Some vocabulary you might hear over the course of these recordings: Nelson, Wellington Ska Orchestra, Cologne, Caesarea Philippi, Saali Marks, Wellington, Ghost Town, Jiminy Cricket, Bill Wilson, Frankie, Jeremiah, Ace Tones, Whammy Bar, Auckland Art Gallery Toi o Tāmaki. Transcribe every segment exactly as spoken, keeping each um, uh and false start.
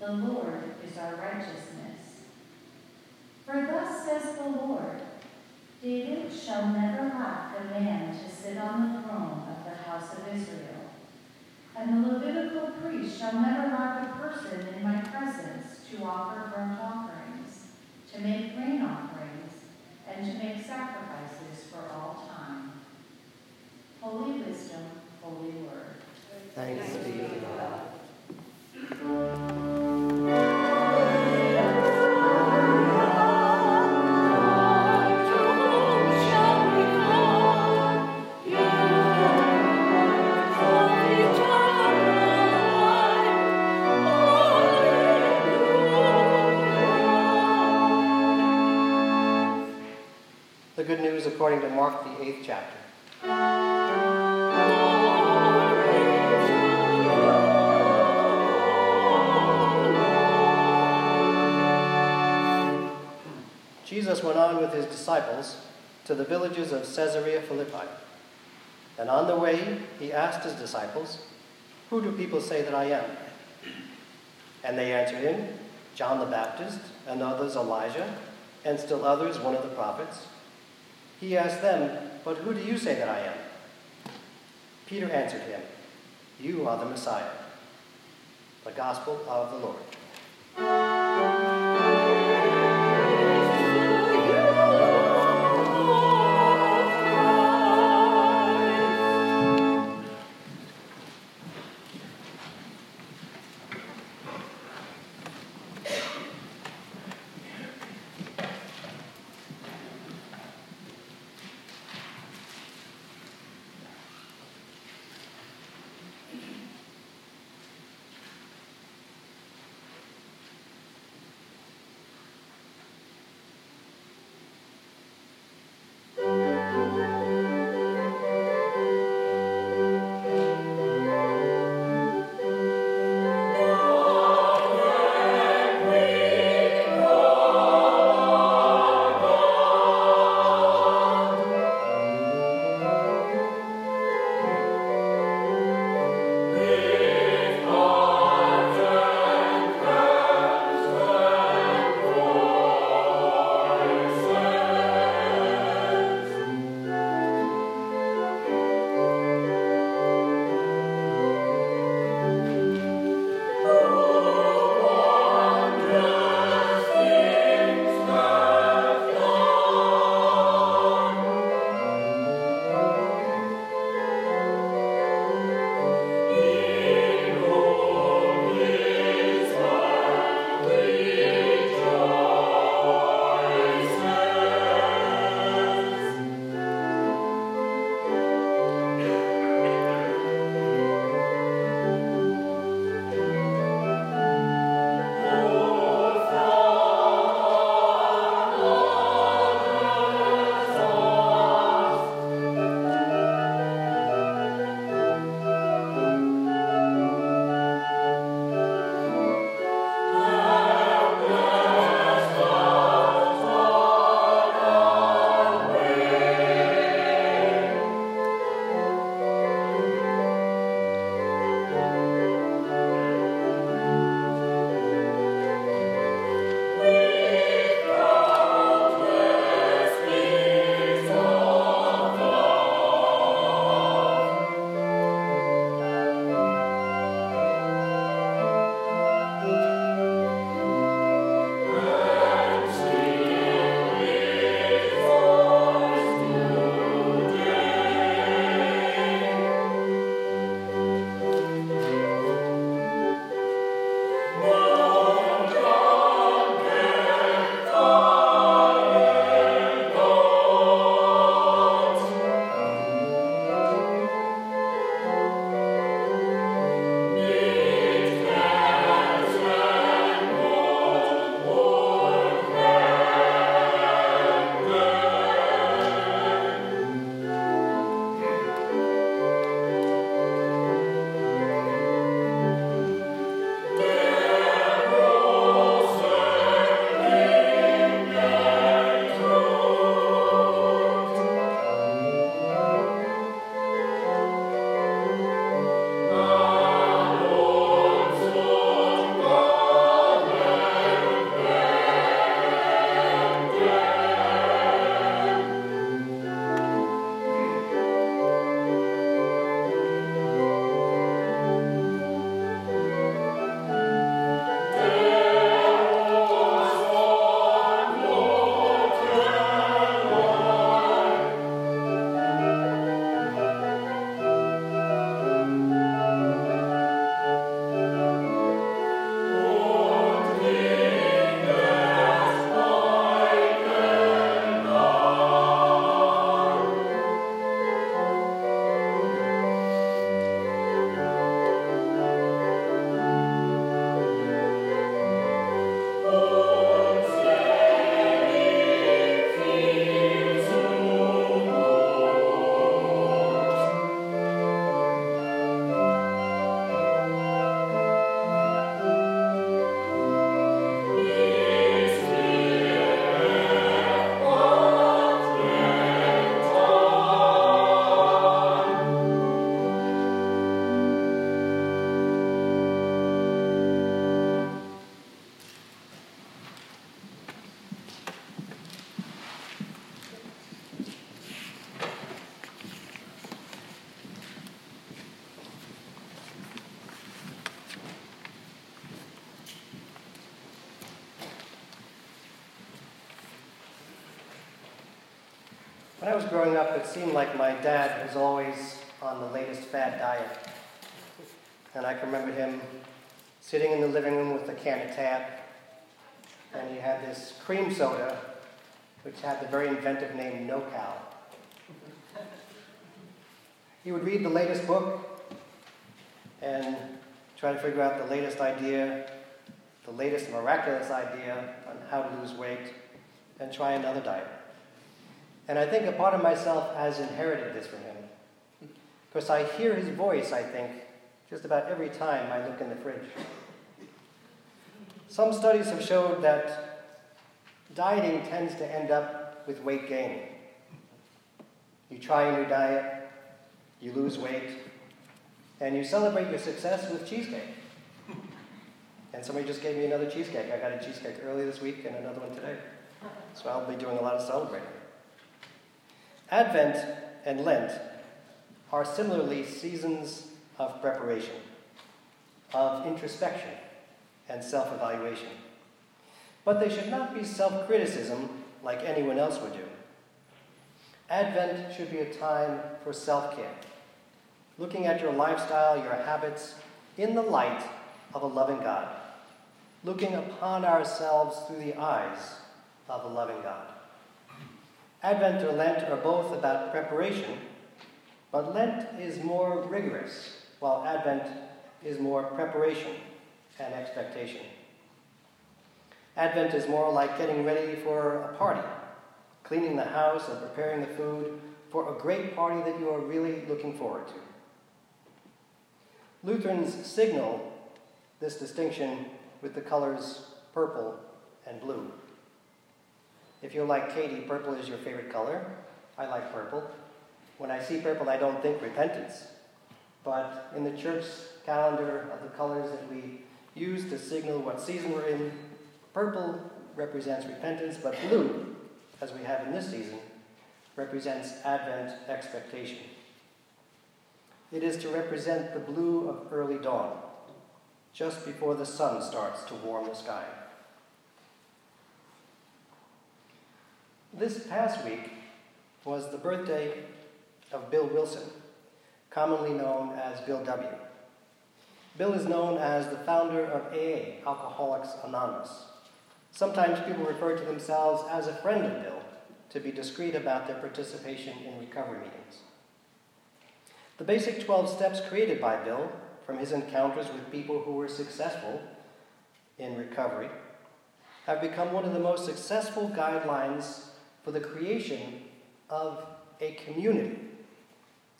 the Lord is our righteousness. For thus says the Lord, David shall never lack a man to sit on the throne of the house of Israel, and the Levitical priest shall never lack a person in my presence to offer burnt offerings, to make grain offerings, and to make sacrifices for all time. Holy wisdom, holy word. Thanks be to God. Good news according to Mark, the eighth chapter. Jesus went on with his disciples to the villages of Caesarea Philippi. And on the way, he asked his disciples, "Who do people say that I am?" And they answered him, "John the Baptist, and others Elijah, and still others one of the prophets." He asked them, "But who do you say that I am?" Peter answered him, "You are the Messiah." The Gospel of the Lord. When I was growing up, it seemed like my dad was always on the latest fad diet. And I can remember him sitting in the living room with a can of Tab, and he had this cream soda, which had the very inventive name No Cow. He would read the latest book and try to figure out the latest idea, the latest miraculous idea on how to lose weight, and try another diet. And I think a part of myself has inherited this from him, because I hear his voice, I think, just about every time I look in the fridge. Some studies have showed that dieting tends to end up with weight gain. You try a new diet, you lose weight, and you celebrate your success with cheesecake. And somebody just gave me another cheesecake. I got a cheesecake early this week and another one today. So I'll be doing a lot of celebrating. Advent and Lent are similarly seasons of preparation, of introspection, and self-evaluation. But they should not be self-criticism like anyone else would do. Advent should be a time for self-care, looking at your lifestyle, your habits, in the light of a loving God, looking upon ourselves through the eyes of a loving God. Advent or Lent are both about preparation, but Lent is more rigorous, while Advent is more preparation and expectation. Advent is more like getting ready for a party, cleaning the house and preparing the food for a great party that you are really looking forward to. Lutherans signal this distinction with the colors purple and blue. If you're like Katie, purple is your favorite color. I like purple. When I see purple, I don't think repentance. But in the church calendar of the colors that we use to signal what season we're in, purple represents repentance, but blue, as we have in this season, represents Advent expectation. It is to represent the blue of early dawn, just before the sun starts to warm the sky. This past week was the birthday of Bill Wilson, commonly known as Bill W. Bill is known as the founder of A A, Alcoholics Anonymous. Sometimes people refer to themselves as a friend of Bill to be discreet about their participation in recovery meetings. The basic twelve steps created by Bill from his encounters with people who were successful in recovery have become one of the most successful guidelines for the creation of a community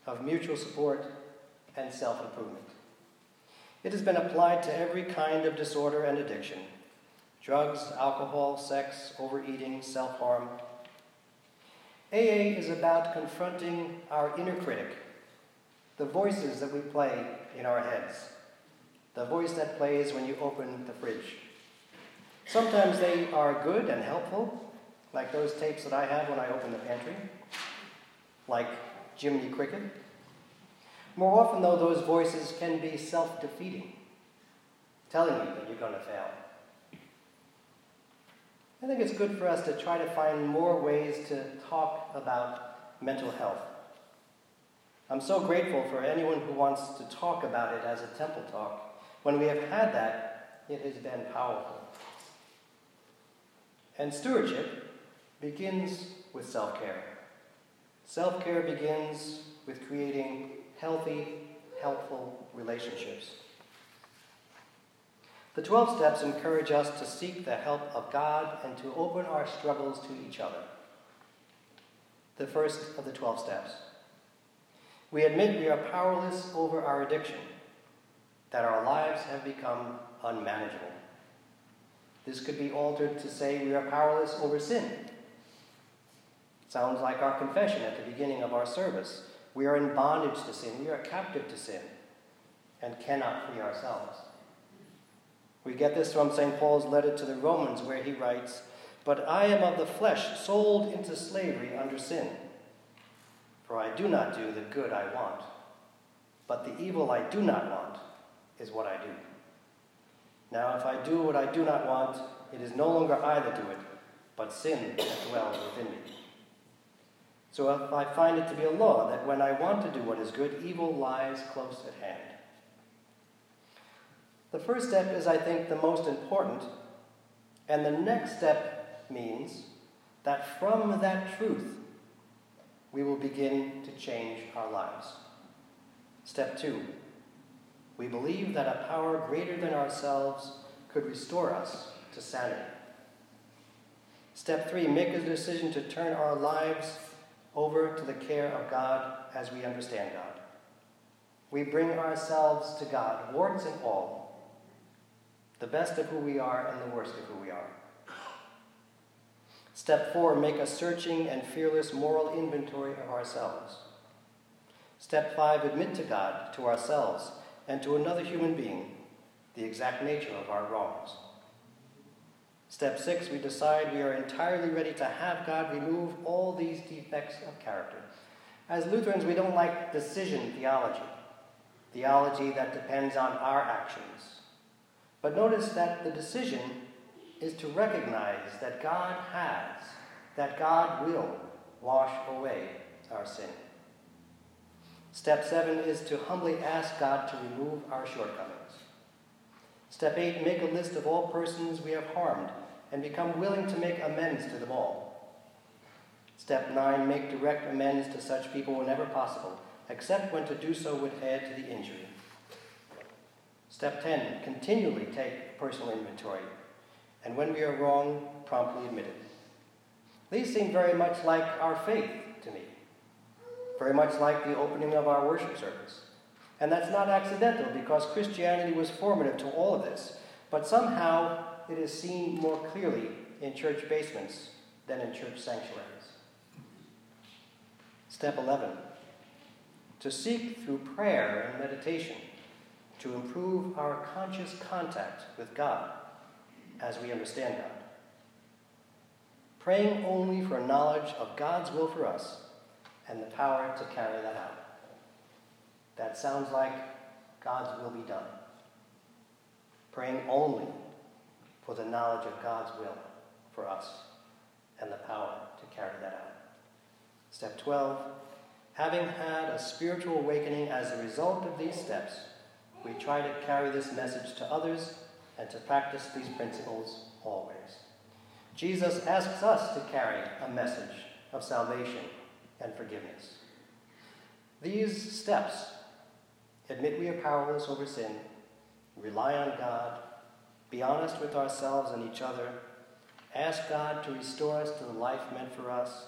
of mutual support and self-improvement. It has been applied to every kind of disorder and addiction: drugs, alcohol, sex, overeating, self-harm. A A is about confronting our inner critic, the voices that we play in our heads, the voice that plays when you open the fridge. Sometimes they are good and helpful, like those tapes that I have when I open the pantry, like Jiminy Cricket. More often, though, those voices can be self-defeating, telling you that you're going to fail. I think it's good for us to try to find more ways to talk about mental health. I'm so grateful for anyone who wants to talk about it as a temple talk. When we have had that, it has been powerful. And stewardship begins with self-care. Self-care begins with creating healthy, helpful relationships. The twelve steps encourage us to seek the help of God and to open our struggles to each other. The first of the twelve steps. We admit we are powerless over our addiction, that our lives have become unmanageable. This could be altered to say we are powerless over sin. Sounds like our confession at the beginning of our service. We are in bondage to sin. We are captive to sin and cannot free ourselves. We get this from Saint Paul's letter to the Romans, where he writes, "But I am of the flesh, sold into slavery under sin. For I do not do the good I want, but the evil I do not want is what I do. Now, if I do what I do not want, it is no longer I that do it, but sin that dwells within me." So if I find it to be a law that when I want to do what is good, evil lies close at hand. The first step is, I think, the most important, and the next step means that from that truth, we will begin to change our lives. Step two, we believe that a power greater than ourselves could restore us to sanity. Step three, make a decision to turn our lives over to the care of God as we understand God. We bring ourselves to God, warts and all, the best of who we are and the worst of who we are. Step four, make a searching and fearless moral inventory of ourselves. Step five, admit to God, to ourselves, and to another human being, the exact nature of our wrongs. Step six, we decide we are entirely ready to have God remove all these defects of character. As Lutherans, we don't like decision theology, theology that depends on our actions. But notice that the decision is to recognize that God has, that God will wash away our sin. Step seven is to humbly ask God to remove our shortcomings. Step eight, make a list of all persons we have harmed and become willing to make amends to them all. Step nine, make direct amends to such people whenever possible, except when to do so would add to the injury. Step ten, continually take personal inventory, and when we are wrong, promptly admit it. These seem very much like our faith to me, very much like the opening of our worship service. And that's not accidental, because Christianity was formative to all of this, but somehow it is seen more clearly in church basements than in church sanctuaries. Step eleven, to seek through prayer and meditation to improve our conscious contact with God as we understand God. Praying only for knowledge of God's will for us and the power to carry that out. That sounds like God's will be done. Praying only for the knowledge of God's will for us and the power to carry that out. Step twelve, having had a spiritual awakening as a result of these steps, we try to carry this message to others and to practice these principles always. Jesus asks us to carry a message of salvation and forgiveness. These steps, admit we are powerless over sin, rely on God, be honest with ourselves and each other, ask God to restore us to the life meant for us,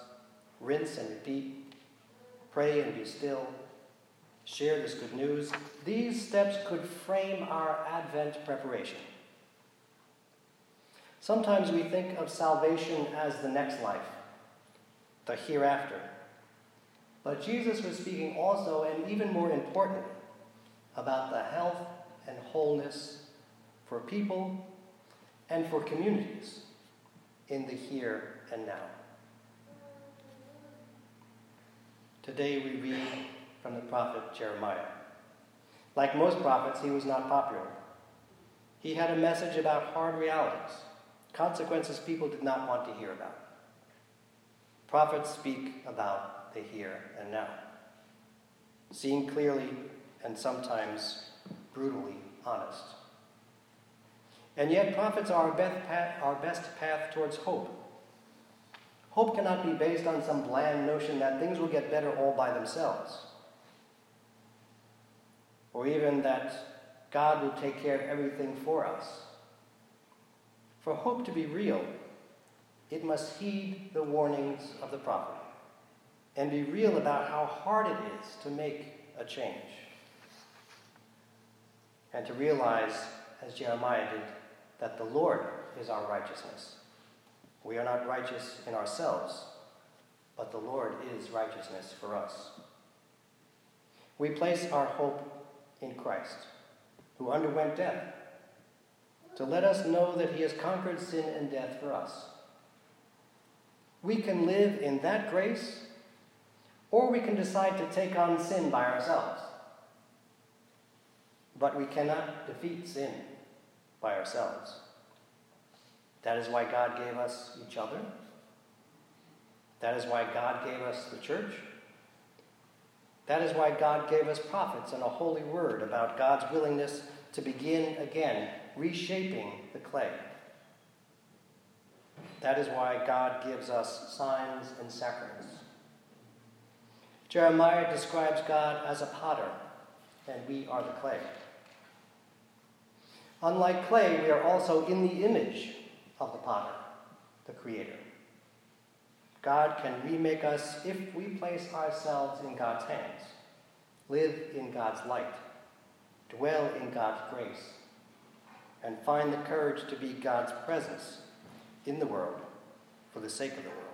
rinse and repeat, pray and be still, share this good news. These steps could frame our Advent preparation. Sometimes we think of salvation as the next life, the hereafter. But Jesus was speaking also, and even more importantly, about the health and wholeness for people and for communities in the here and now. Today we read from the prophet Jeremiah. Like most prophets, he was not popular. He had a message about hard realities, consequences people did not want to hear about. Prophets speak about the here and now, seen clearly and sometimes brutally honest. And yet prophets are our best path, our best path towards hope. Hope cannot be based on some bland notion that things will get better all by themselves, or even that God will take care of everything for us. For hope to be real, it must heed the warnings of the prophet and be real about how hard it is to make a change. And to realize, as Jeremiah did, that the Lord is our righteousness. We are not righteous in ourselves, but the Lord is righteousness for us. We place our hope in Christ, who underwent death, to let us know that he has conquered sin and death for us. We can live in that grace, or we can decide to take on sin by ourselves. But we cannot defeat sin by ourselves. That is why God gave us each other, That is why God gave us the church. That is why God gave us prophets and a holy word about God's willingness to begin again, reshaping the clay. That is why God gives us signs and sacraments. Jeremiah describes God as a potter, and we are the clay. Unlike clay, we are also in the image of the potter, the Creator. God can remake us if we place ourselves in God's hands, live in God's light, dwell in God's grace, and find the courage to be God's presence in the world for the sake of the world.